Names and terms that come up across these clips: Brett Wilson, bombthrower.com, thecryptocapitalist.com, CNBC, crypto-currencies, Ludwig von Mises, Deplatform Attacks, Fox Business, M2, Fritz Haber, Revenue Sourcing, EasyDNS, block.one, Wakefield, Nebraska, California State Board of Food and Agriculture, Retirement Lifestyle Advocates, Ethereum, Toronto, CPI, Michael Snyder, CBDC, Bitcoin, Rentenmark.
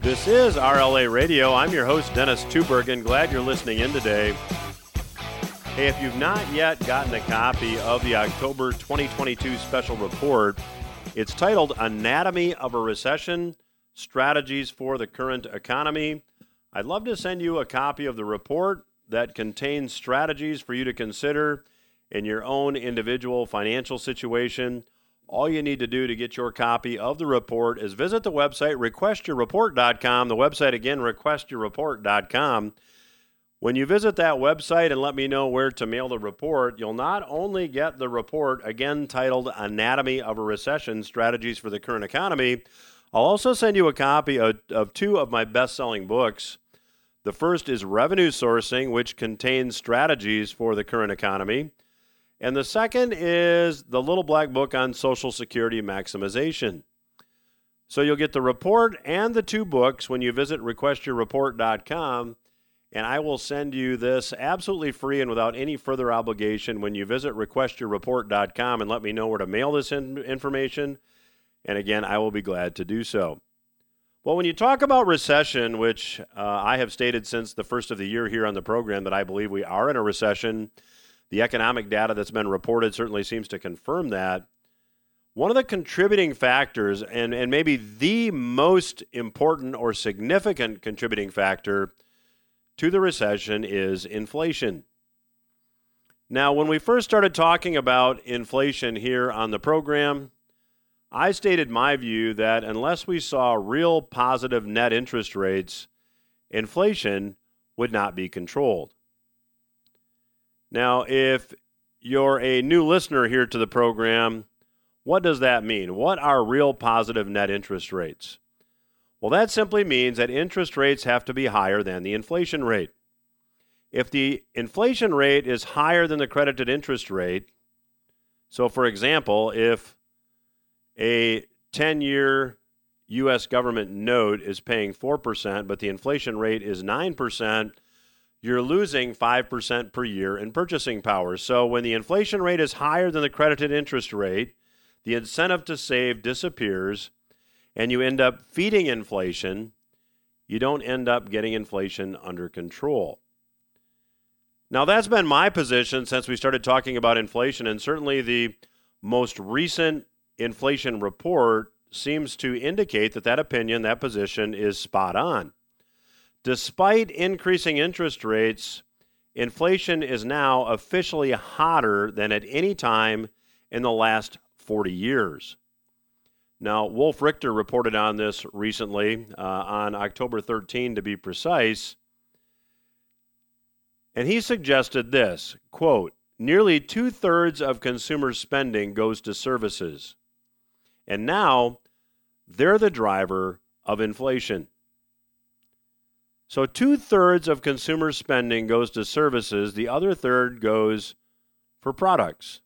This is RLA Radio. I'm your host, Dennis Tubergen. Glad you're listening in today. Hey, if you've not yet gotten a copy of the October 2022 special report, it's titled Anatomy of a Recession, Strategies for the Current Economy. I'd love to send you a copy of the report that contains strategies for you to consider in your own individual financial situation. All you need to do to get your copy of the report is visit the website, requestyourreport.com. The website, again, requestyourreport.com. When you visit that website and let me know where to mail the report, you'll not only get the report, again, titled Anatomy of a Recession, Strategies for the Current Economy, I'll also send you a copy of two of my best-selling books. The first is Revenue Sourcing, which contains strategies for the current economy. And the second is The Little Black Book on Social Security Maximization. So you'll get the report and the two books when you visit requestyourreport.com, and I will send you this absolutely free and without any further obligation when you visit requestyourreport.com and let me know where to mail this information. And again, I will be glad to do so. Well, when you talk about recession, which I have stated since the first of the year here on the program that I believe we are in a recession, the economic data that's been reported certainly seems to confirm that. One of the contributing factors, and maybe the most important or significant contributing factor to the recession, is inflation. Now, when we first started talking about inflation here on the program, I stated my view that unless we saw real positive net interest rates, inflation would not be controlled. Now, if you're a new listener here to the program, what does that mean? What are real positive net interest rates? Well, that simply means that interest rates have to be higher than the inflation rate. If the inflation rate is higher than the credited interest rate, so for example, if a 10-year U.S. government note is paying 4%, but the inflation rate is 9%, you're losing 5% per year in purchasing power. So when the inflation rate is higher than the credited interest rate, the incentive to save disappears, and you end up feeding inflation. You don't end up getting inflation under control. Now, that's been my position since we started talking about inflation, and certainly the most recent inflation report seems to indicate that opinion, that position is spot on. Despite increasing interest rates, inflation is now officially hotter than at any time in the last 40 years. Now, Wolf Richter reported on this recently, on October 13 to be precise, and he suggested this, quote, "Nearly two-thirds of consumer spending goes to services, and now they're the driver of inflation." So two-thirds of consumer spending goes to services. The other third goes for products.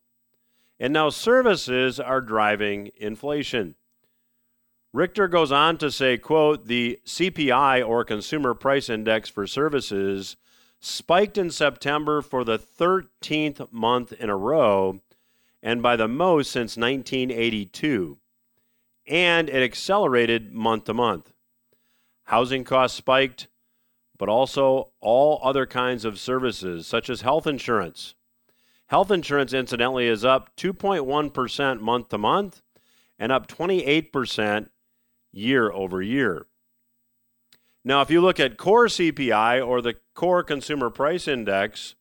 And now services are driving inflation. Richter goes on to say, quote, "The CPI, or Consumer Price Index for Services, spiked in September for the 13th month in a row, and by the most since 1982. And it accelerated month to month. Housing costs spiked, but also all other kinds of services, such as health insurance. Health insurance, incidentally, is up 2.1% month to month and up 28% year over year. Now, if you look at core CPI, or the core consumer price index,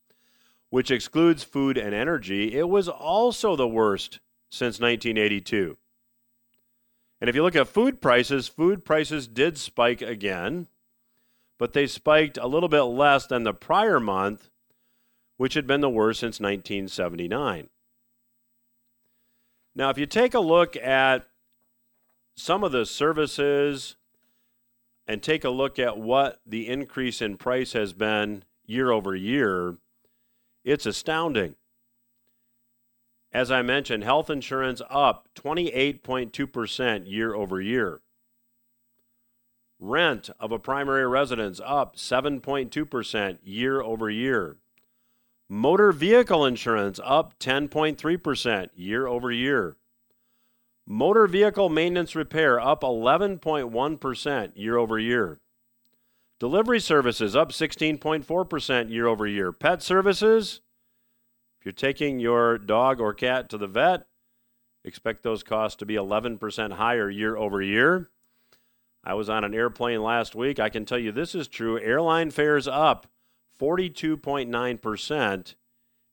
which excludes food and energy, it was also the worst since 1982. And if you look at food prices did spike again, but they spiked a little bit less than the prior month, which had been the worst since 1979. Now, if you take a look at some of the services and take a look at what the increase in price has been year over year, it's astounding. As I mentioned, health insurance up 28.2% year over year. Rent of a primary residence up 7.2% year over year. Motor vehicle insurance up 10.3% year over year. Motor vehicle maintenance repair up 11.1% year over year. Delivery services up 16.4% year over year. Pet services, if you're taking your dog or cat to the vet, expect those costs to be 11% higher year over year. I was on an airplane last week. I can tell you this is true. Airline fares up 42.9%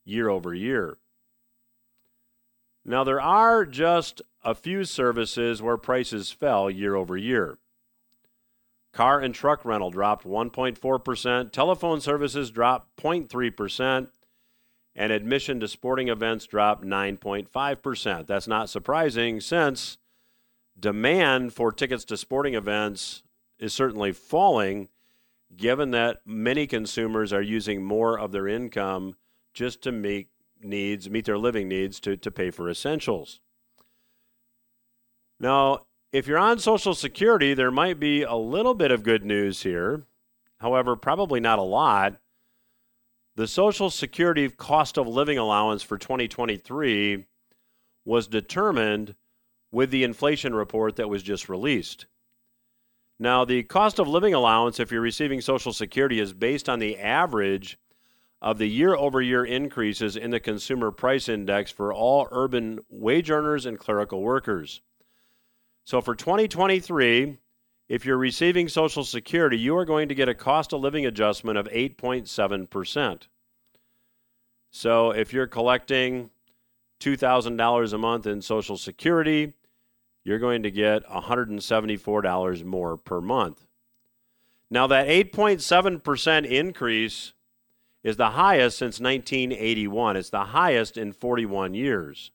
year over year. Now, there are just a few services where prices fell year over year. Car and truck rental dropped 1.4%. Telephone services dropped 0.3%. And admission to sporting events dropped 9.5%. That's not surprising since demand for tickets to sporting events is certainly falling, given that many consumers are using more of their income just to meet their living needs to pay for essentials. Now, if you're on Social Security, there might be a little bit of good news here. However, probably not a lot. The Social Security cost of living allowance for 2023 was determined with the inflation report that was just released. Now, the cost of living allowance, if you're receiving Social Security, is based on the average of the year-over-year increases in the Consumer Price Index for all urban wage earners and clerical workers. So for 2023, if you're receiving Social Security, you are going to get a cost of living adjustment of 8.7%. So if you're collecting $2,000 a month in Social Security, you're going to get $174 more per month. Now, that 8.7% increase is the highest since 1981. It's the highest in 41 years.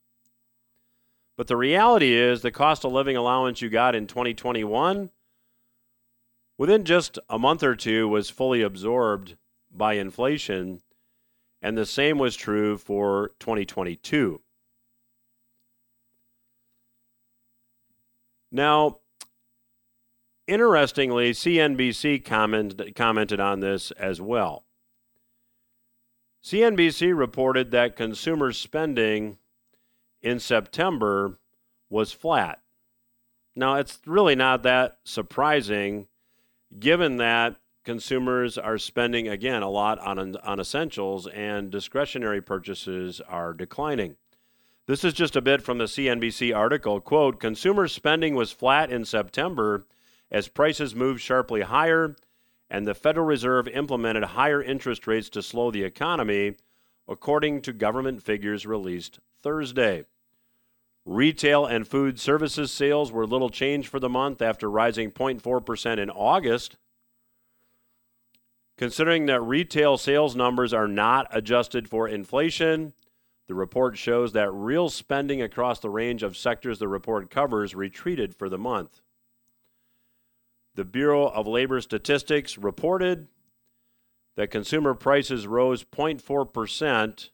But the reality is the cost of living allowance you got in 2021, within just a month or two, was fully absorbed by inflation, and the same was true for 2022. Now, interestingly, CNBC commented on this as well. CNBC reported that consumer spending in September was flat. Now, it's really not that surprising, given that consumers are spending, again, a lot on essentials, and discretionary purchases are declining. This is just a bit from the CNBC article. Quote, consumer spending was flat in September as prices moved sharply higher and the Federal Reserve implemented higher interest rates to slow the economy, according to government figures released Thursday. Retail and food services sales were little change for the month after rising 0.4% in August. Considering that retail sales numbers are not adjusted for inflation, the report shows that real spending across the range of sectors the report covers retreated for the month. The Bureau of Labor Statistics reported that consumer prices rose 0.4%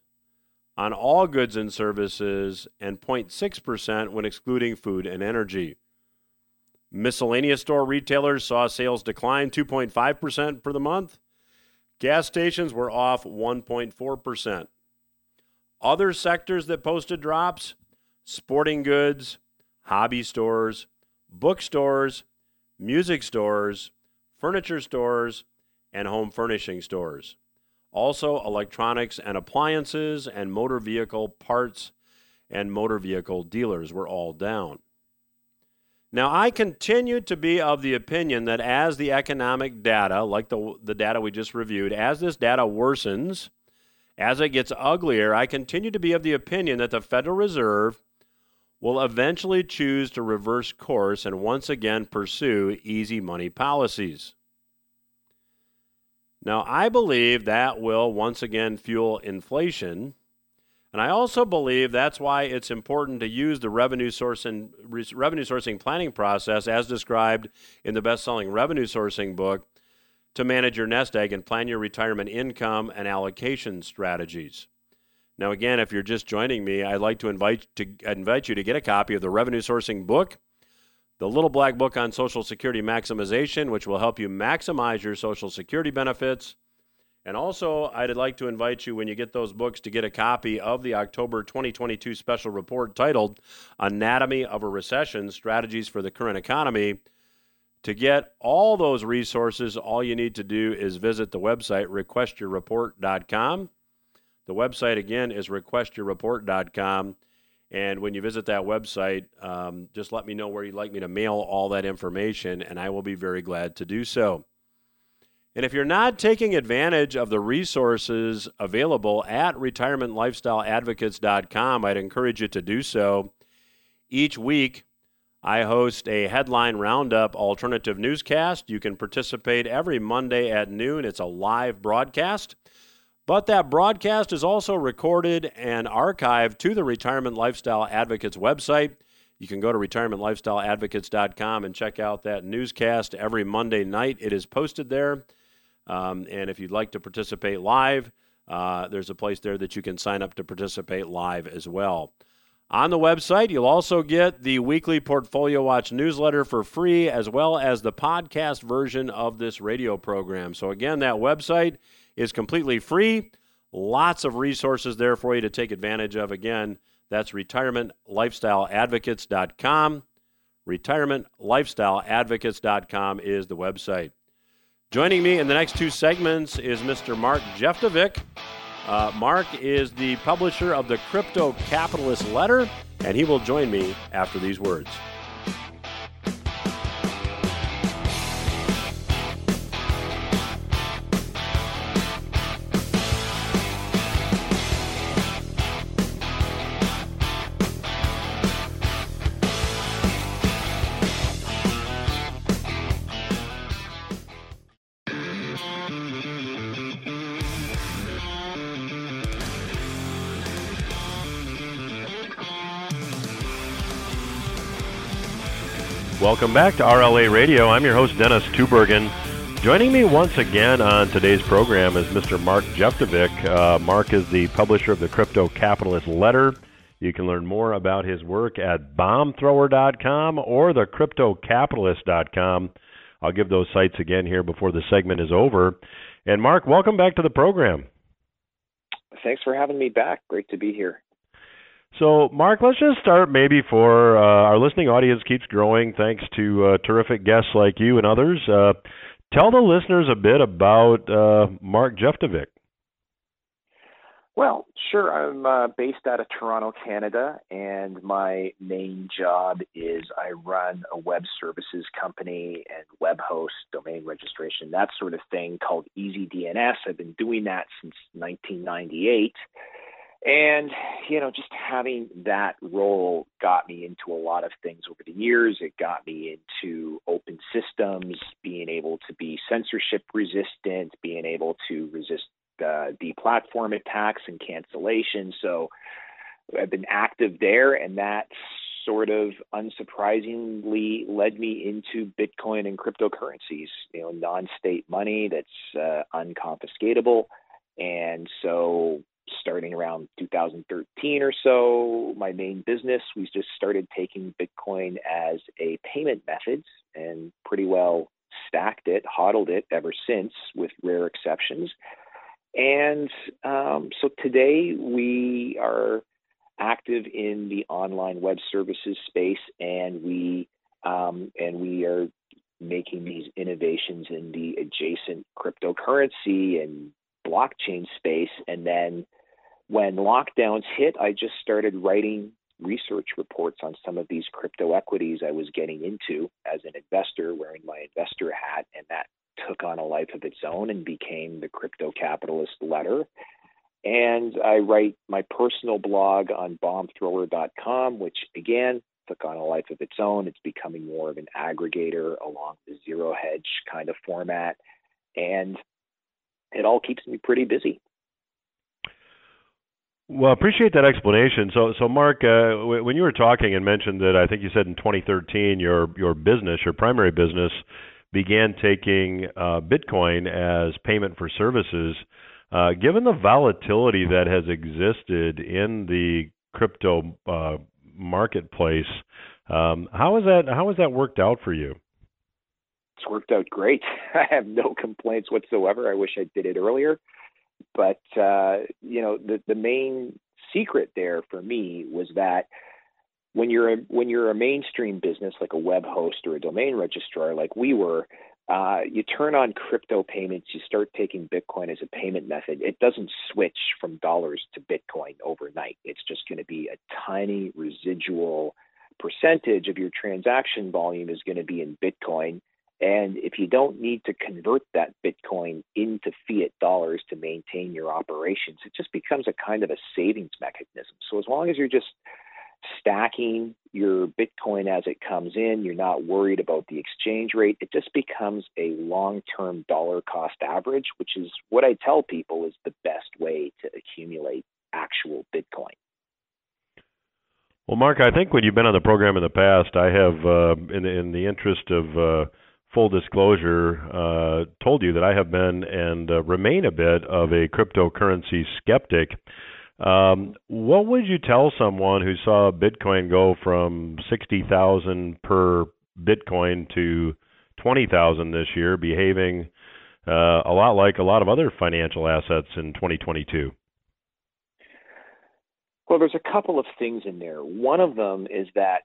on all goods and services and 0.6% when excluding food and energy. Miscellaneous store retailers saw sales decline 2.5% for the month. Gas stations were off 1.4%. Other sectors that posted drops: sporting goods, hobby stores, bookstores, music stores, furniture stores, and home furnishing stores. Also, electronics and appliances and motor vehicle parts and motor vehicle dealers were all down. Now, I continue to be of the opinion that as the economic data, like the data we just reviewed, as this data worsens, as it gets uglier, I continue to be of the opinion that the Federal Reserve will eventually choose to reverse course and once again pursue easy money policies. Now, I believe that will once again fuel inflation, and I also believe that's why it's important to use the revenue sourcing planning process as described in the best-selling Revenue Sourcing book to manage your nest egg and plan your retirement income and allocation strategies. Now, again, if you're just joining me, I'd like to invite you to get a copy of the Revenue Sourcing book, The Little Black Book on Social Security Maximization, which will help you maximize your Social Security benefits. And also, I'd like to invite you, when you get those books, to get a copy of the October 2022 special report titled Anatomy of a Recession, Strategies for the Current Economy. To get all those resources, all you need to do is visit the website, requestyourreport.com. The website, again, is requestyourreport.com. And when you visit that website, just let me know where you'd like me to mail all that information, and I will be very glad to do so. And if you're not taking advantage of the resources available at retirementlifestyleadvocates.com, I'd encourage you to do so. Each week, I host a headline roundup alternative newscast. You can participate every Monday at noon. It's a live broadcast. But that broadcast is also recorded and archived to the Retirement Lifestyle Advocates website. You can go to retirementlifestyleadvocates.com and check out that newscast every Monday night. It is posted there. And if you'd like to participate live, there's a place there that you can sign up to participate live as well. On the website, you'll also get the weekly Portfolio Watch newsletter for free, as well as the podcast version of this radio program. So again, that website is completely free. Lots of resources there for you to take advantage of. Again, that's retirementlifestyleadvocates.com. Retirementlifestyleadvocates.com is the website. Joining me in the next two segments is Mr. Mark Jeftovic. Mark is the publisher of the Crypto Capitalist Letter, and he will join me after these words. Welcome back to RLA Radio. I'm your host, Dennis Tubergen. Joining me once again on today's program is Mr. Mark Jeftovic. Mark is the publisher of the Crypto Capitalist Letter. You can learn more about his work at bombthrower.com or thecryptocapitalist.com. I'll give those sites again here before the segment is over. And Mark, welcome back to the program. Thanks for having me back. Great to be here. So, Mark, let's just start maybe for our listening audience keeps growing thanks to terrific guests like you and others. Tell the listeners a bit about Mark Jeftovic. Well, sure. I'm based out of Toronto, Canada, and my main job is I run a web services company and web host, domain registration, that sort of thing called EasyDNS. I've been doing that since 1998. And, you know, just having that role got me into a lot of things over the years. It got me into open systems, being able to be censorship resistant, being able to resist deplatform attacks and cancellation. So I've been active there, and that sort of unsurprisingly led me into Bitcoin and cryptocurrencies, you know, non-state money that's unconfiscatable. And so starting around 2013 or so, my main business, we just started taking Bitcoin as a payment method and pretty well stacked it, hodled it ever since, with rare exceptions. And so today we are active in the online web services space, and we are making these innovations in the adjacent cryptocurrency and blockchain space. And then when lockdowns hit, I just started writing research reports on some of these crypto equities I was getting into as an investor, wearing my investor hat, and that took on a life of its own and became the Crypto Capitalist Letter. And I write my personal blog on bombthrower.com, which again took on a life of its own. It's becoming more of an aggregator along the zero hedge kind of format. And it all keeps me pretty busy. Well, I appreciate that explanation. So Mark, when you were talking and mentioned that, I think you said in 2013, your business, your primary business, began taking Bitcoin as payment for services. Given the volatility that has existed in the crypto marketplace, How has that worked out for you? It's worked out great. I have no complaints whatsoever. I wish I did it earlier. But, you know, the main secret there for me was that when you're a mainstream business like a web host or a domain registrar like we were, you turn on crypto payments, you start taking Bitcoin as a payment method. It doesn't switch from dollars to Bitcoin overnight. It's just going to be a tiny residual percentage of your transaction volume is going to be in Bitcoin. And if you don't need to convert that Bitcoin into fiat dollars to maintain your operations, it just becomes a kind of a savings mechanism. So as long as you're just stacking your Bitcoin as it comes in, you're not worried about the exchange rate, it just becomes a long-term dollar cost average, which is what I tell people is the best way to accumulate actual Bitcoin. Well, Mark, I think when you've been on the program in the past, I have, in the interest of full disclosure, told you that I have been and remain a bit of a cryptocurrency skeptic. What would you tell someone who saw Bitcoin go from 60,000 per Bitcoin to 20,000 this year, behaving a lot like a lot of other financial assets in 2022? Well, there's a couple of things in there. One of them is that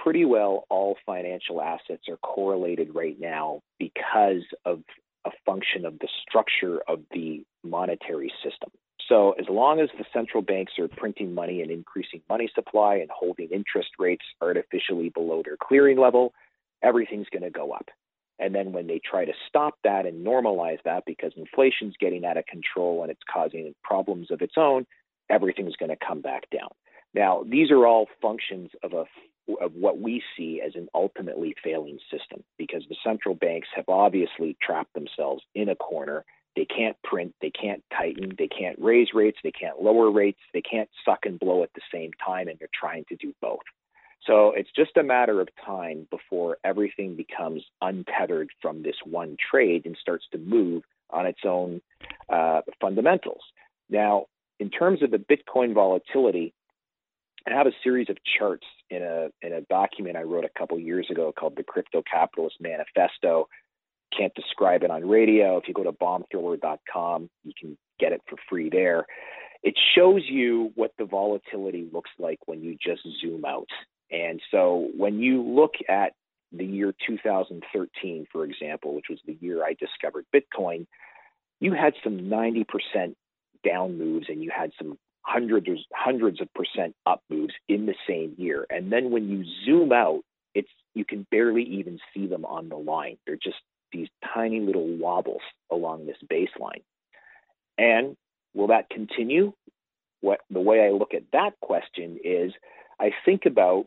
pretty well all financial assets are correlated right now because of a function of the structure of the monetary system. So as long as the central banks are printing money and increasing money supply and holding interest rates artificially below their clearing level, everything's going to go up. And then when they try to stop that and normalize that because inflation's getting out of control and it's causing problems of its own, everything's going to come back down. Now, these are all functions of what we see as an ultimately failing system, because the central banks have obviously trapped themselves in a corner. They can't print, they can't tighten, they can't raise rates, they can't lower rates, they can't suck and blow at the same time, and they're trying to do both. So it's just a matter of time before everything becomes untethered from this one trade and starts to move on its own fundamentals. Now, in terms of the Bitcoin volatility, I have a series of charts in a document I wrote a couple years ago called The Crypto Capitalist Manifesto. Can't describe it on radio. If you go to bombthrower.com, you can get it for free there. It shows you what the volatility looks like when you just zoom out. And so when you look at the year 2013, for example, which was the year I discovered Bitcoin, you had some 90% down moves and you had some hundreds of percent up moves in the same year. And then when you zoom out, you can barely even see them on the line. They're just these tiny little wobbles along this baseline. And will that continue? The way I look at that question is I think about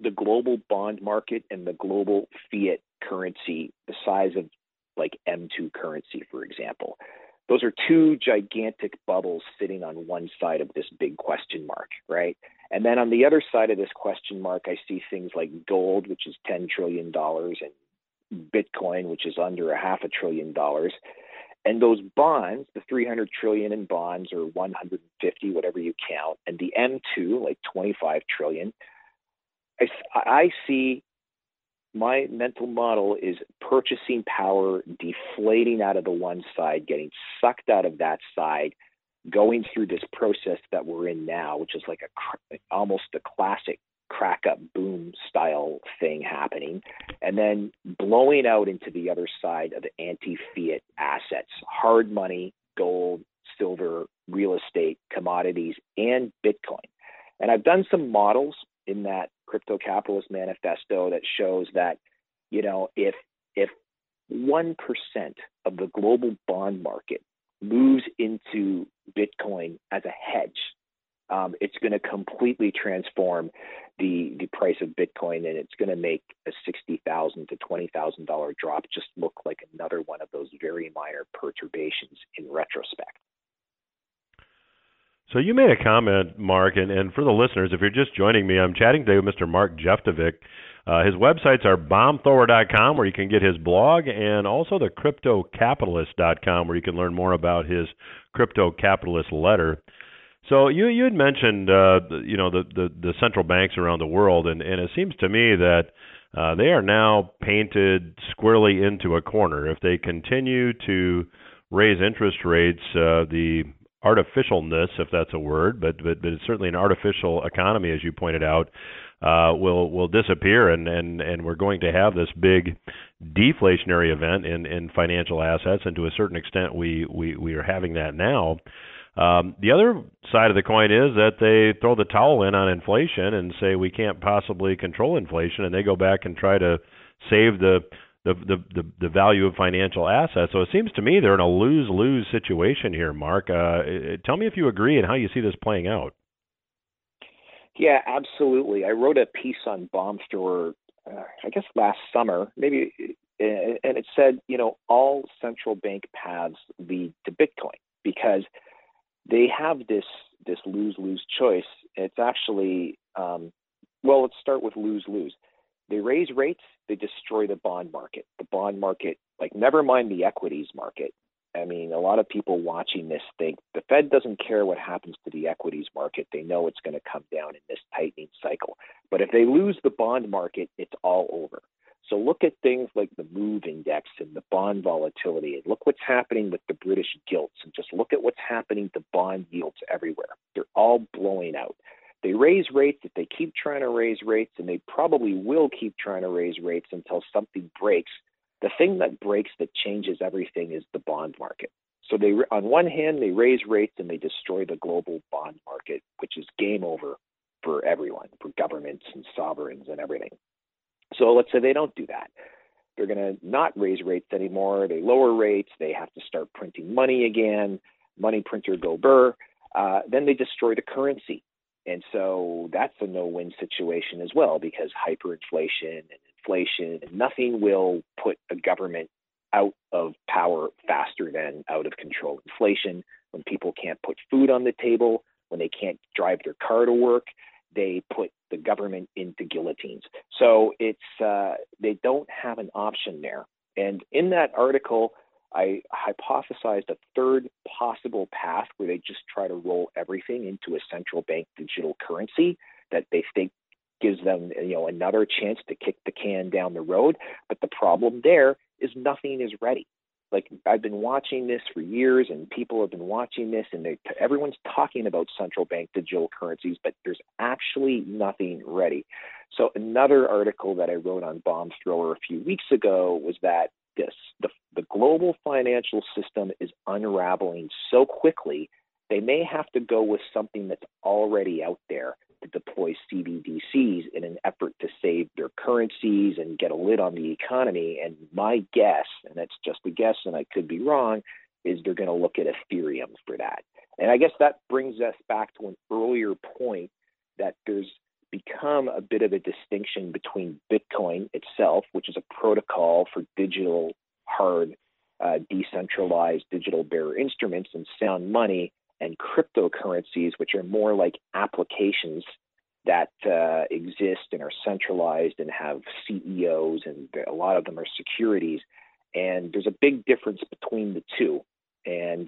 the global bond market and the global fiat currency, the size of like M2 currency, for example. Those are two gigantic bubbles sitting on one side of this big question mark, right? And then on the other side of this question mark, I see things like gold, which is $10 trillion, and Bitcoin, which is under $500 billion, and those bonds, the 300 trillion in bonds or 150, whatever you count, and the M2, like 25 trillion. I see my mental model is purchasing power deflating out of the one side, getting sucked out of that side, going through this process that we're in now, which is like almost the classic crack up boom style thing happening, and then blowing out into the other side of anti-fiat assets, hard money, gold, silver, real estate, commodities, and Bitcoin. And I've done some models in that Crypto Capitalist Manifesto that shows that, you know, if 1% of the global bond market moves into Bitcoin as a hedge, it's going to completely transform the price of Bitcoin, and it's going to make a $60,000 to $20,000 drop just look like another one of those very minor perturbations in retrospect. So you made a comment, Mark, and for the listeners, if you're just joining me, I'm chatting today with Mr. Mark Jeftovic. His websites are bombthrower.com, where you can get his blog, and also thecryptocapitalist.com, where you can learn more about his Crypto Capitalist Letter. So you had mentioned, the central banks around the world, and it seems to me that they are now painted squarely into a corner. If they continue to raise interest rates, the artificialness, if that's a word, but it's certainly an artificial economy, as you pointed out, will disappear, and we're going to have this big deflationary event in financial assets, and to a certain extent, we are having that now. The other side of the coin is that they throw the towel in on inflation and say we can't possibly control inflation, and they go back and try to save the value of financial assets. So it seems to me they're in a lose-lose situation here, Mark. Tell me if you agree and how you see this playing out. Yeah, absolutely. I wrote a piece on Bombthrower, I guess last summer, maybe, and it said, all central bank paths lead to Bitcoin because they have this lose-lose choice. It's actually, let's start with lose-lose. They raise rates, they destroy the bond market. The bond market, never mind the equities market. I mean, a lot of people watching this think the Fed doesn't care what happens to the equities market. They know it's going to come down in this tightening cycle. But if they lose the bond market, it's all over. So look at things like the MOVE index and the bond volatility, and look what's happening with the British gilts, and just look at what's happening to bond yields everywhere. They're all blowing out. They raise rates, if they keep trying to raise rates, and they probably will keep trying to raise rates until something breaks. The thing that breaks, that changes everything, is the bond market. So they, on one hand, they raise rates and they destroy the global bond market, which is game over for everyone, for governments and sovereigns and everything. So let's say they don't do that. They're going to not raise rates anymore. They lower rates. They have to start printing money again. Money printer go burr. Then they destroy the currency. And so that's a no-win situation as well, because hyperinflation and inflation, and nothing will put a government out of power faster than out of control inflation. When people can't put food on the table, when they can't drive their car to work, they put the government into guillotines. So it's they don't have an option there. And in that article, I hypothesized a third possible path where they just try to roll everything into a central bank digital currency that they think gives them, another chance to kick the can down the road. But the problem there is nothing is ready. I've been watching this for years, and people have been watching this, and everyone's talking about central bank digital currencies, but there's actually nothing ready. So another article that I wrote on Bombthrower a few weeks ago was that the global financial system is unraveling so quickly, they may have to go with something that's already out there to deploy CBDCs in an effort to save their currencies and get a lid on the economy. And my guess, and that's just a guess and I could be wrong, is they're going to look at Ethereum for that. And I guess that brings us back to an earlier point that there's become a bit of a distinction between Bitcoin itself, which is a protocol for digital, hard, decentralized digital bearer instruments and sound money, and cryptocurrencies, which are more like applications that exist and are centralized and have CEOs, and a lot of them are securities. And there's a big difference between the two. And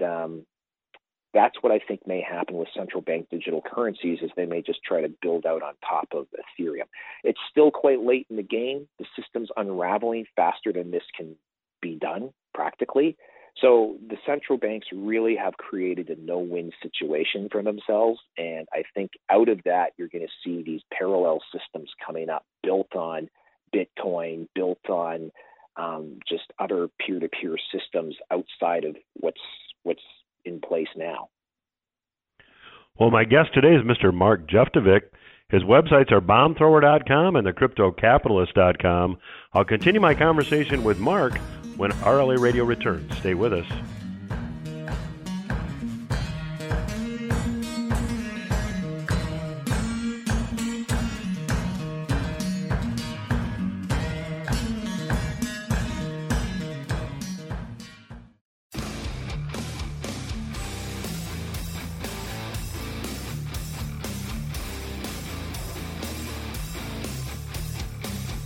that's what I think may happen with central bank digital currencies, is they may just try to build out on top of Ethereum. It's still quite late in the game. The system's unraveling faster than this can be done practically. So the central banks really have created a no-win situation for themselves. And I think out of that, you're going to see these parallel systems coming up, built on Bitcoin, built on just other peer-to-peer systems outside of what's in place now. Well, my guest today is Mr. Mark Jeftovic. His websites are bombthrower.com and thecryptocapitalist.com. I'll continue my conversation with Mark when RLA Radio returns. Stay with us.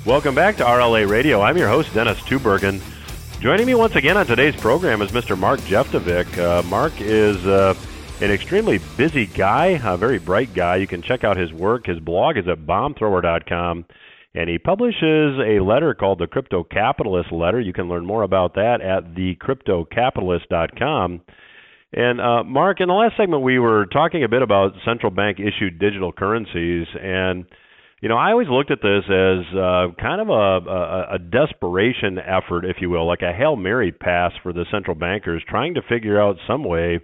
Welcome back to RLA Radio. I'm your host, Dennis Tubergen. Joining me once again on today's program is Mr. Mark Jeftovic. Mark is an extremely busy guy, a very bright guy. You can check out his work. His blog is at bombthrower.com, and he publishes a letter called the Crypto Capitalist Letter. You can learn more about that at thecryptocapitalist.com. And Mark, in the last segment, we were talking a bit about central bank-issued digital currencies, and you know, I always looked at this as kind of a desperation effort, if you will, like a Hail Mary pass for the central bankers trying to figure out some way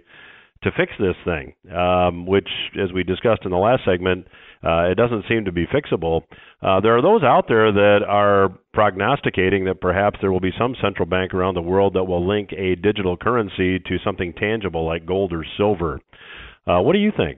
to fix this thing, which, as we discussed in the last segment, it doesn't seem to be fixable. There are those out there that are prognosticating that perhaps there will be some central bank around the world that will link a digital currency to something tangible like gold or silver. What do you think?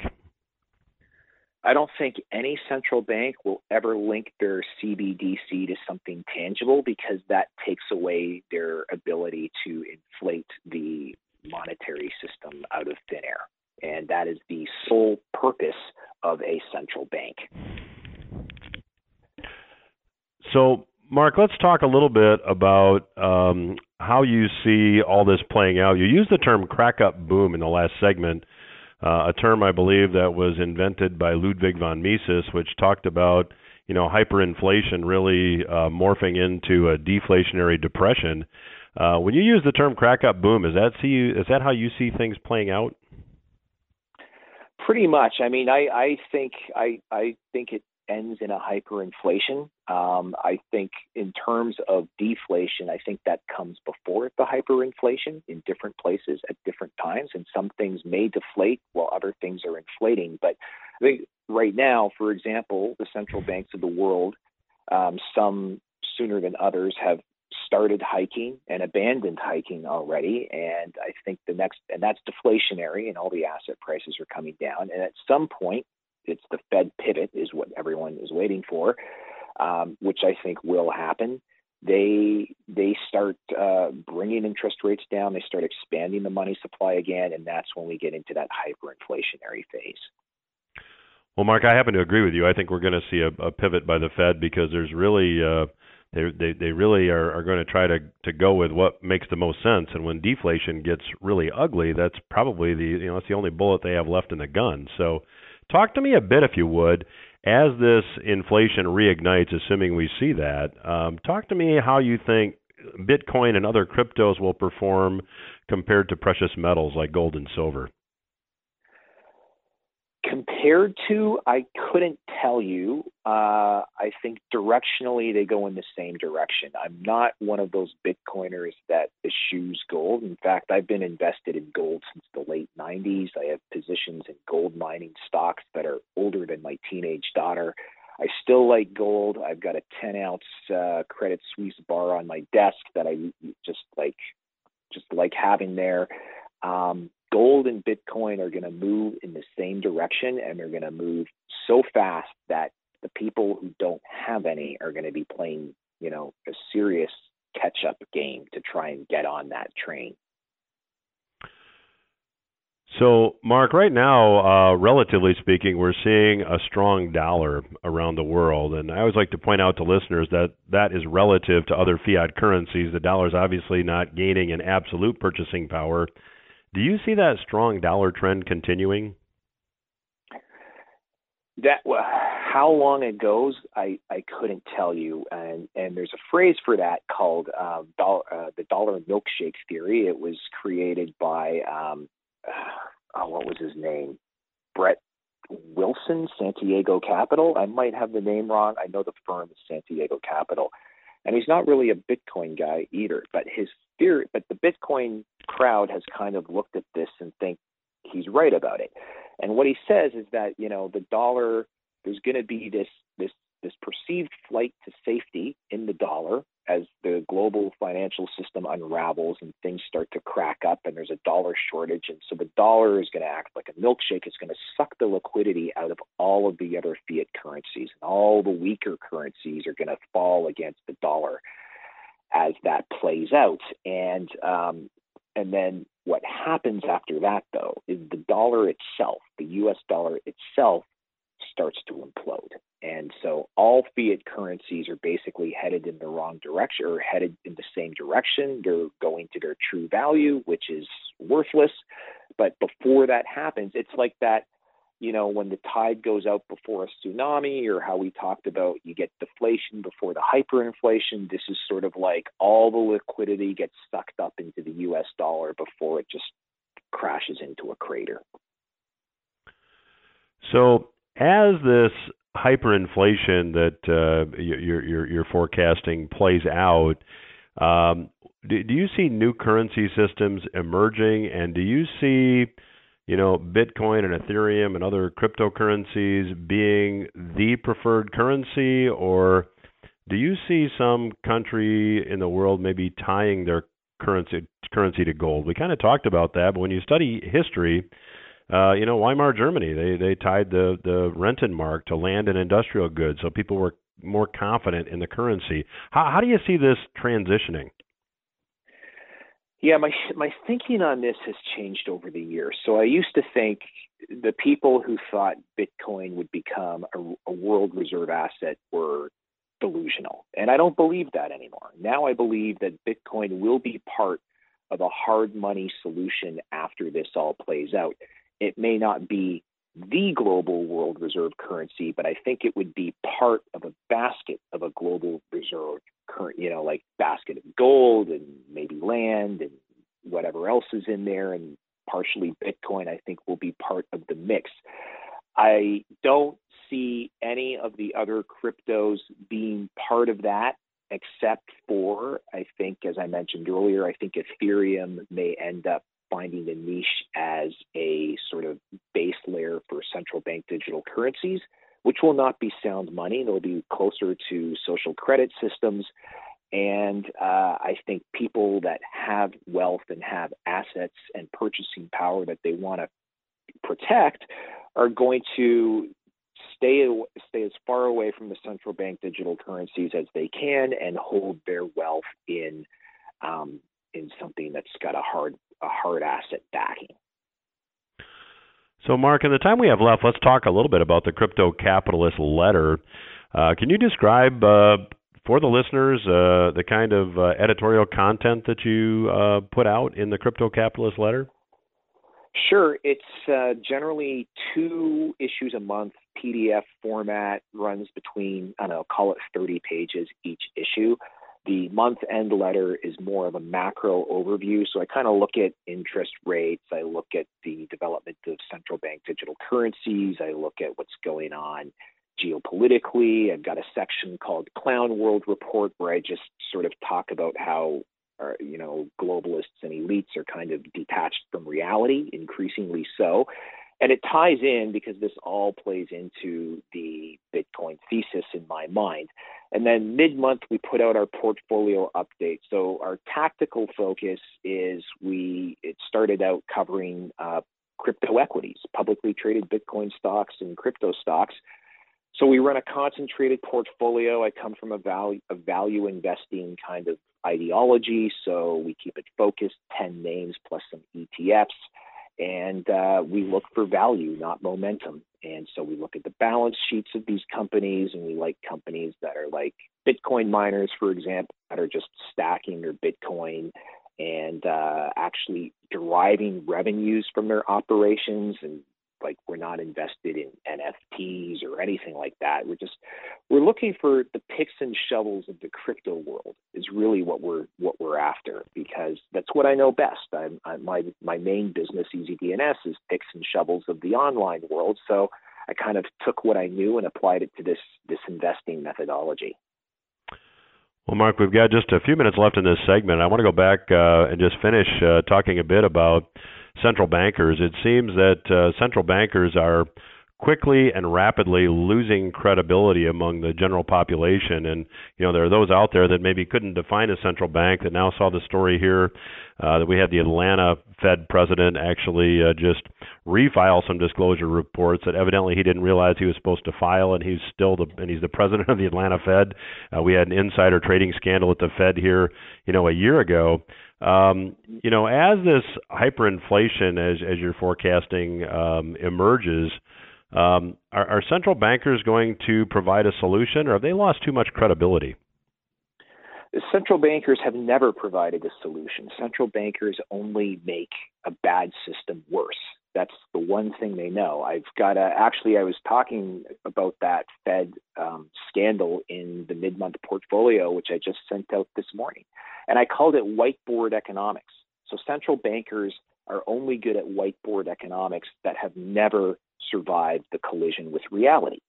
I don't think any central bank will ever link their CBDC to something tangible because that takes away their ability to inflate the monetary system out of thin air. And that is the sole purpose of a central bank. So, Mark, let's talk a little bit about how you see all this playing out. You used the term crack up boom in the last segment. A term, I believe, that was invented by Ludwig von Mises, which talked about, you know, hyperinflation really morphing into a deflationary depression. When you use the term crack up boom, is that how you see things playing out? Pretty much. I mean, I think it ends in a hyperinflation. I think in terms of deflation, I think that comes before the hyperinflation in different places at different times, and some things may deflate while other things are inflating. But I think right now, for example, the central banks of the world, some sooner than others, have started hiking and abandoned hiking already. And I think that's deflationary, and all the asset prices are coming down. And at some point, it's the Fed pivot is what everyone is waiting for, which I think will happen. They start bringing interest rates down. They start expanding the money supply again, and that's when we get into that hyperinflationary phase. Well, Mark, I happen to agree with you. I think we're going to see a pivot by the Fed because there's really they really are going to try to go with what makes the most sense. And when deflation gets really ugly, that's probably that's the only bullet they have left in the gun. So talk to me a bit, if you would, as this inflation reignites, assuming we see that. Talk to me how you think Bitcoin and other cryptos will perform compared to precious metals like gold and silver. Compared to, I couldn't tell you. I think directionally they go in the same direction. I'm not one of those Bitcoiners that eschews gold. In fact, I've been invested in gold since the late 90s. I have positions in gold mining stocks that are older than my teenage daughter. I still like gold. I've got a 10-ounce Credit Suisse bar on my desk that I just like having there. Gold and Bitcoin are going to move in the same direction, and they're going to move so fast that the people who don't have any are going to be playing, you know, a serious catch-up game to try and get on that train. So, Mark, right now, relatively speaking, we're seeing a strong dollar around the world. And I always like to point out to listeners that that is relative to other fiat currencies. The dollar is obviously not gaining in absolute purchasing power. Do you see that strong dollar trend continuing? How long it goes, I couldn't tell you. And there's a phrase for that called the dollar milkshake theory. It was created by, what was his name? Brett Wilson, Santiago Capital. I might have the name wrong. I know the firm is Santiago Capital. And he's not really a Bitcoin guy either, but his theory, but the Bitcoin crowd has kind of looked at this and think he's right about it. And what he says is that, you know, the dollar, there's going to be this perceived flight to safety in the dollar as the global financial system unravels and things start to crack up and there's a dollar shortage. And so the dollar is going to act like a milkshake. It's going to suck the liquidity out of all of the other fiat currencies. And all the weaker currencies are going to fall against the dollar as that plays out. And then what happens after that, though, is the dollar itself, the U.S. dollar itself, starts to implode. And so all fiat currencies are basically headed in the wrong direction or headed in the same direction. They're going to their true value, which is worthless. But before that happens, it's like that, you know, when the tide goes out before a tsunami, or how we talked about you get deflation before the hyperinflation. This is sort of like all the liquidity gets sucked up into the US dollar before it just crashes into a crater. So as this hyperinflation that you're forecasting plays out, do you see new currency systems emerging, and do you see, you know, Bitcoin and Ethereum and other cryptocurrencies being the preferred currency, or do you see some country in the world maybe tying their currency to gold? We kind of talked about that, but when you study history, you know, Weimar Germany, they tied the Rentenmark to land and industrial goods, so people were more confident in the currency. How do you see this transitioning? Yeah, my thinking on this has changed over the years. So I used to think the people who thought Bitcoin would become a world reserve asset were delusional. And I don't believe that anymore. Now I believe that Bitcoin will be part of a hard money solution after this all plays out. It may not be the global world reserve currency, but I think it would be part of a basket of a global reserve currency, you know, like basket of gold and maybe land and whatever else is in there, and partially Bitcoin, I think, will be part of the mix. I don't see any of the other cryptos being part of that, except for, I think, as I mentioned earlier, I think Ethereum may end up finding a niche as a sort of base layer for central bank digital currencies, which will not be sound money. They'll be closer to social credit systems. And I think people that have wealth and have assets and purchasing power that they want to protect are going to stay as far away from the central bank digital currencies as they can and hold their wealth in something that's got a hard asset backing. So, Mark, in the time we have left, let's talk a little bit about the Crypto Capitalist Letter. Can you describe for the listeners the kind of editorial content that you put out in the Crypto Capitalist Letter? Sure. It's generally 2 issues a month, PDF format, runs between, I don't know, call it 30 pages each issue. The month-end letter is more of a macro overview, so I kind of look at interest rates, I look at the development of central bank digital currencies, I look at what's going on geopolitically. I've got a section called Clown World Report where I just sort of talk about how globalists and elites are kind of detached from reality, increasingly so. And it ties in because this all plays into the Bitcoin thesis in my mind. And then mid-month, we put out our portfolio update. So our tactical focus is it started out covering crypto equities, publicly traded Bitcoin stocks and crypto stocks. So we run a concentrated portfolio. I come from a value investing kind of ideology. So we keep it focused, 10 names plus some ETFs. And we look for value, not momentum. And so we look at the balance sheets of these companies, and we like companies that are like Bitcoin miners, for example, that are just stacking their Bitcoin and actually deriving revenues from their operations. And like, we're not invested in NFTs or anything like that. We're looking for the picks and shovels of the crypto world is really what we're after, because that's what I know best. My main business, EasyDNS, is picks and shovels of the online world. So I kind of took what I knew and applied it to this investing methodology. Well, Mark, we've got just a few minutes left in this segment. I want to go back and just finish talking a bit about central bankers. It seems that central bankers are quickly and rapidly losing credibility among the general population. And, you know, there are those out there that maybe couldn't define a central bank that now saw the story here that we had the Atlanta Fed president actually just refile some disclosure reports that evidently he didn't realize he was supposed to file, and he's the president of the Atlanta Fed. We had an insider trading scandal at the Fed here, you know, a year ago. You know, as this hyperinflation, as you're forecasting, emerges, are central bankers going to provide a solution, or have they lost too much credibility? Central bankers have never provided a solution. Central bankers only make a bad system worse. That's the one thing they know. I've got to actually, I was talking about that Fed scandal in the mid-month portfolio, which I just sent out this morning, and I called it whiteboard economics. So central bankers are only good at whiteboard economics that have never survived the collision with reality.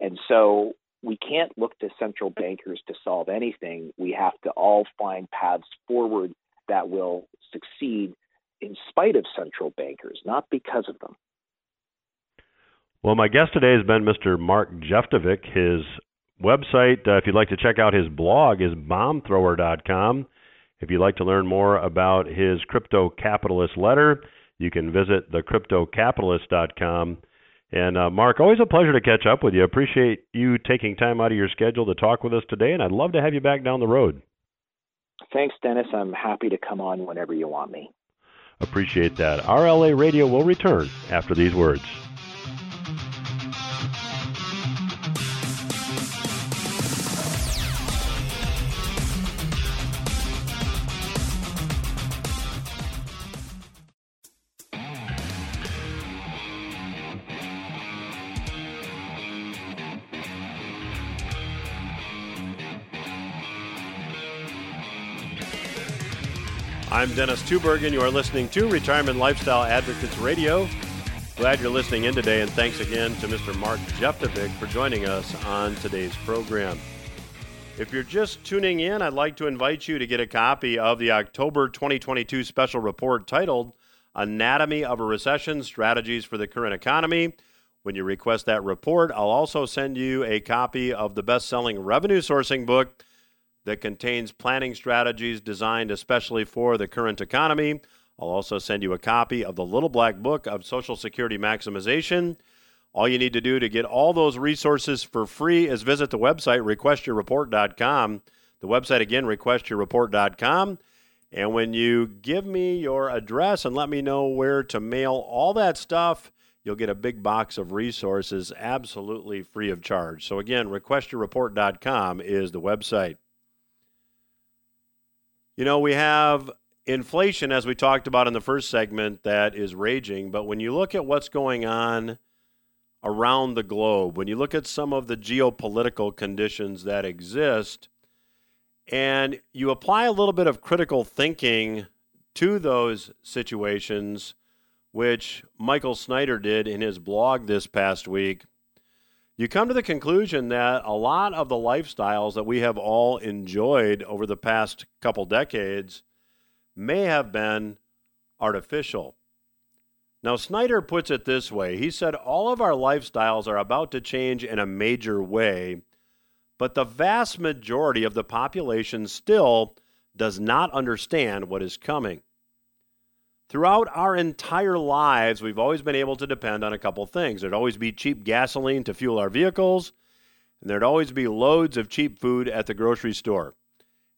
And so we can't look to central bankers to solve anything. We have to all find paths forward that will succeed in spite of central bankers, not because of them. Well, my guest today has been Mr. Mark Jeftovic. His website, if you'd like to check out his blog, is bombthrower.com. If you'd like to learn more about his Crypto Capitalist Letter, you can visit thecryptocapitalist.com. And Mark, always a pleasure to catch up with you. Appreciate you taking time out of your schedule to talk with us today, and I'd love to have you back down the road. Thanks, Dennis. I'm happy to come on whenever you want me. Appreciate that. RLA Radio will return after these words. I'm Dennis Tubergen. You are listening to Retirement Lifestyle Advocates Radio. Glad you're listening in today, and thanks again to Mr. Mark Jeftovic for joining us on today's program. If you're just tuning in, I'd like to invite you to get a copy of the October 2022 special report titled Anatomy of a Recession, Strategies for the Current Economy. When you request that report, I'll also send you a copy of the best-selling Revenue Sourcing book, that contains planning strategies designed especially for the current economy. I'll also send you a copy of The Little Black Book on Social Security Maximization. All you need to do to get all those resources for free is visit the website, requestyourreport.com. The website, again, requestyourreport.com. And when you give me your address and let me know where to mail all that stuff, you'll get a big box of resources absolutely free of charge. So again, requestyourreport.com is the website. You know, we have inflation, as we talked about in the first segment, that is raging. But when you look at what's going on around the globe, when you look at some of the geopolitical conditions that exist, and you apply a little bit of critical thinking to those situations, which Michael Snyder did in his blog this past week, you come to the conclusion that a lot of the lifestyles that we have all enjoyed over the past couple decades may have been artificial. Now, Snyder puts it this way. He said, all of our lifestyles are about to change in a major way, but the vast majority of the population still does not understand what is coming. Throughout our entire lives, we've always been able to depend on a couple things. There'd always be cheap gasoline to fuel our vehicles, and there'd always be loads of cheap food at the grocery store.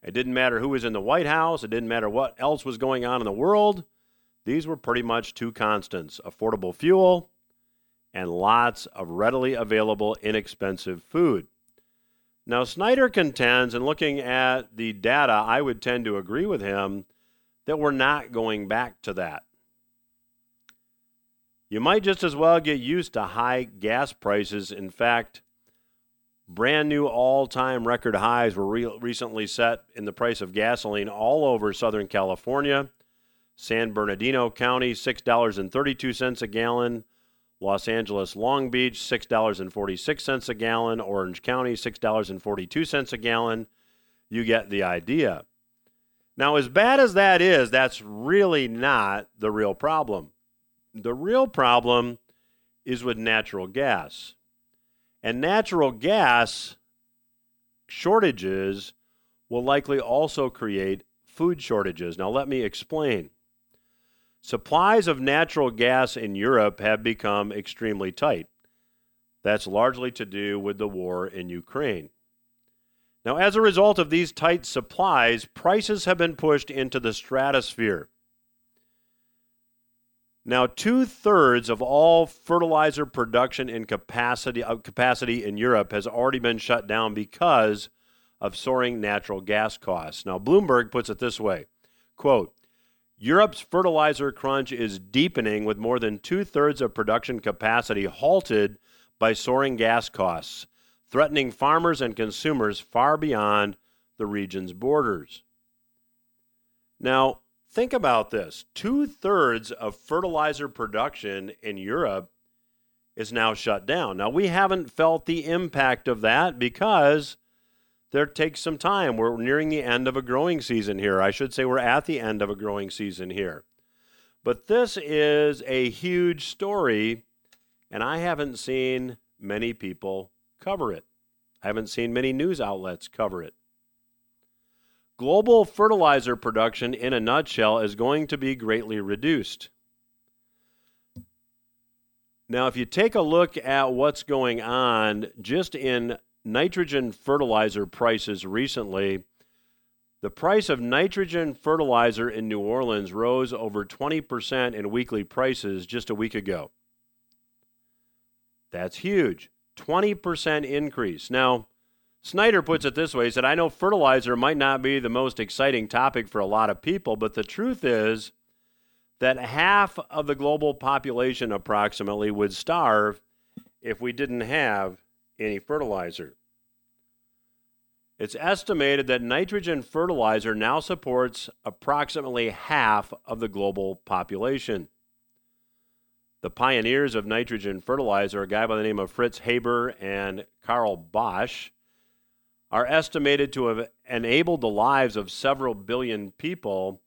It didn't matter who was in the White House. It didn't matter what else was going on in the world. These were pretty much two constants, affordable fuel and lots of readily available, inexpensive food. Now, Snyder contends, and looking at the data, I would tend to agree with him, that we're not going back to that. You might just as well get used to high gas prices. In fact, brand new all-time record highs were recently set in the price of gasoline all over Southern California. San Bernardino County, $6.32 a gallon. Los Angeles, Long Beach, $6.46 a gallon. Orange County, $6.42 a gallon. You get the idea. Now, as bad as that is, that's really not the real problem. The real problem is with natural gas. And natural gas shortages will likely also create food shortages. Now, let me explain. Supplies of natural gas in Europe have become extremely tight. That's largely to do with the war in Ukraine. Now, as a result of these tight supplies, prices have been pushed into the stratosphere. Now, 2/3 of all fertilizer production in capacity in Europe has already been shut down because of soaring natural gas costs. Now, Bloomberg puts it this way, quote, Europe's fertilizer crunch is deepening with more than two-thirds of production capacity halted by soaring gas costs, threatening farmers and consumers far beyond the region's borders. Now, think about this. Two-thirds of fertilizer production in Europe is now shut down. Now, we haven't felt the impact of that because there takes some time. We're nearing the end of a growing season here. I should say we're at the end of a growing season here. But this is a huge story, and I haven't seen many people cover it. I haven't seen many news outlets cover it. Global fertilizer production, in a nutshell, is going to be greatly reduced. Now, if you take a look at what's going on just in nitrogen fertilizer prices recently, the price of nitrogen fertilizer in New Orleans rose over 20% in weekly prices just a week ago. That's huge. 20% increase. Now, Snyder puts it this way. He said, I know fertilizer might not be the most exciting topic for a lot of people, but the truth is that half of the global population approximately would starve if we didn't have any fertilizer. It's estimated that nitrogen fertilizer now supports approximately half of the global population. The pioneers of nitrogen fertilizer, a guy by the name of Fritz Haber and Carl Bosch, are estimated to have enabled the lives of several billion people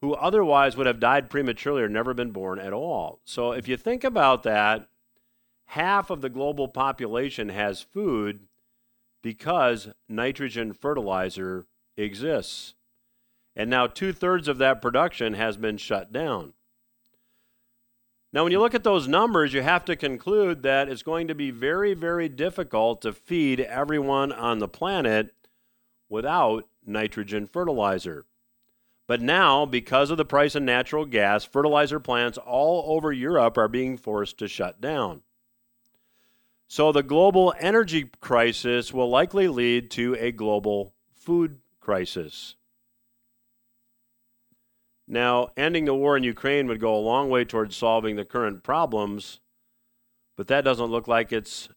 who otherwise would have died prematurely or never been born at all. So if you think about that, half of the global population has food because nitrogen fertilizer exists. And now two-thirds of that production has been shut down. Now, when you look at those numbers, you have to conclude that it's going to be very, very difficult to feed everyone on the planet without nitrogen fertilizer. But now, because of the price of natural gas, fertilizer plants all over Europe are being forced to shut down. So the global energy crisis will likely lead to a global food crisis. Now, ending the war in Ukraine would go a long way towards solving the current problems, but that doesn't look like it's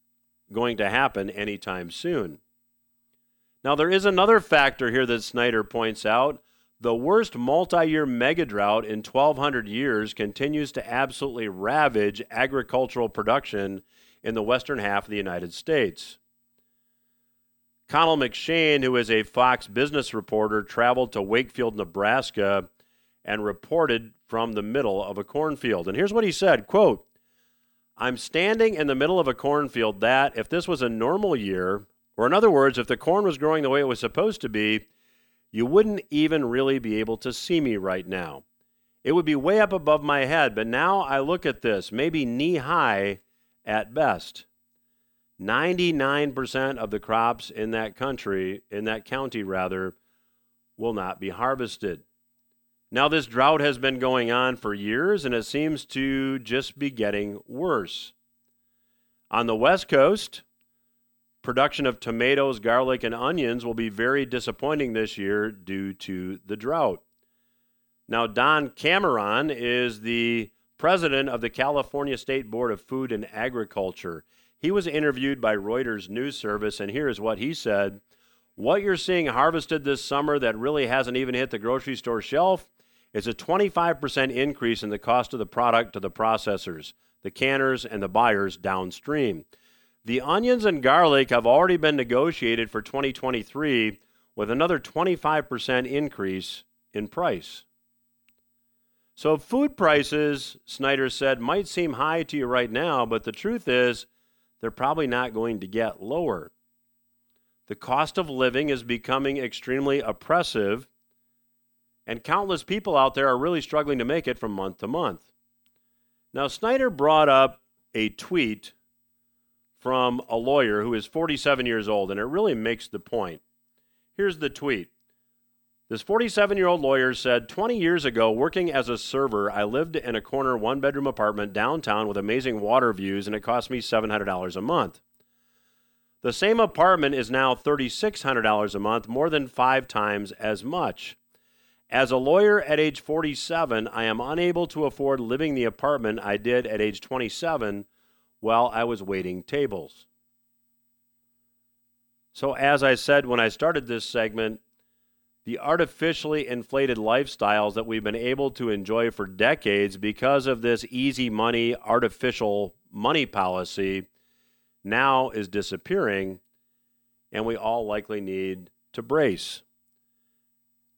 going to happen anytime soon. Now, there is another factor here that Snyder points out. The worst multi-year mega drought in 1,200 years continues to absolutely ravage agricultural production in the western half of the United States. Connell McShane, who is a Fox Business reporter, traveled to Wakefield, Nebraska, and reported from the middle of a cornfield. And here's what he said, quote, I'm standing in the middle of a cornfield that, if this was a normal year, or in other words, if the corn was growing the way it was supposed to be, you wouldn't even really be able to see me right now. It would be way up above my head, but now I look at this, maybe knee-high at best. 99% of the crops in that county, will not be harvested. Now, this drought has been going on for years, and it seems to just be getting worse. On the West Coast, production of tomatoes, garlic, and onions will be very disappointing this year due to the drought. Now, Don Cameron is the president of the California State Board of Food and Agriculture. He was interviewed by Reuters News Service, and here is what he said. What you're seeing harvested this summer that really hasn't even hit the grocery store shelf is a 25% increase in the cost of the product to the processors, the canners, and the buyers downstream. The onions and garlic have already been negotiated for 2023 with another 25% increase in price. So food prices, Snyder said, might seem high to you right now, but the truth is they're probably not going to get lower. The cost of living is becoming extremely oppressive, and countless people out there are really struggling to make it from month to month. Now, Snyder brought up a tweet from a lawyer who is 47 years old, and it really makes the point. Here's the tweet. This 47-year-old lawyer said, 20 years ago, working as a server, I lived in a corner one-bedroom apartment downtown with amazing water views, and it cost me $700 a month. The same apartment is now $3,600 a month, more than 5 times as much. As a lawyer at age 47, I am unable to afford living the apartment I did at age 27 while I was waiting tables. So as I said when I started this segment, the artificially inflated lifestyles that we've been able to enjoy for decades because of this easy money, artificial money policy now is disappearing, and we all likely need to brace.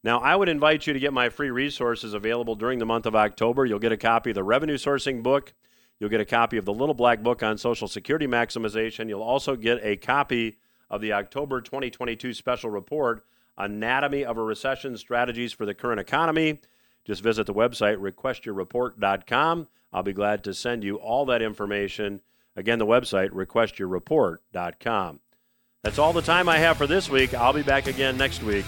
Now, I would invite you to get my free resources available during the month of October. You'll get a copy of the Revenue Sourcing book. You'll get a copy of the Little Black Book on Social Security Maximization. You'll also get a copy of the October 2022 special report, Anatomy of a Recession, Strategies for the Current Economy. Just visit the website, requestyourreport.com. I'll be glad to send you all that information. Again, the website, requestyourreport.com. That's all the time I have for this week. I'll be back again next week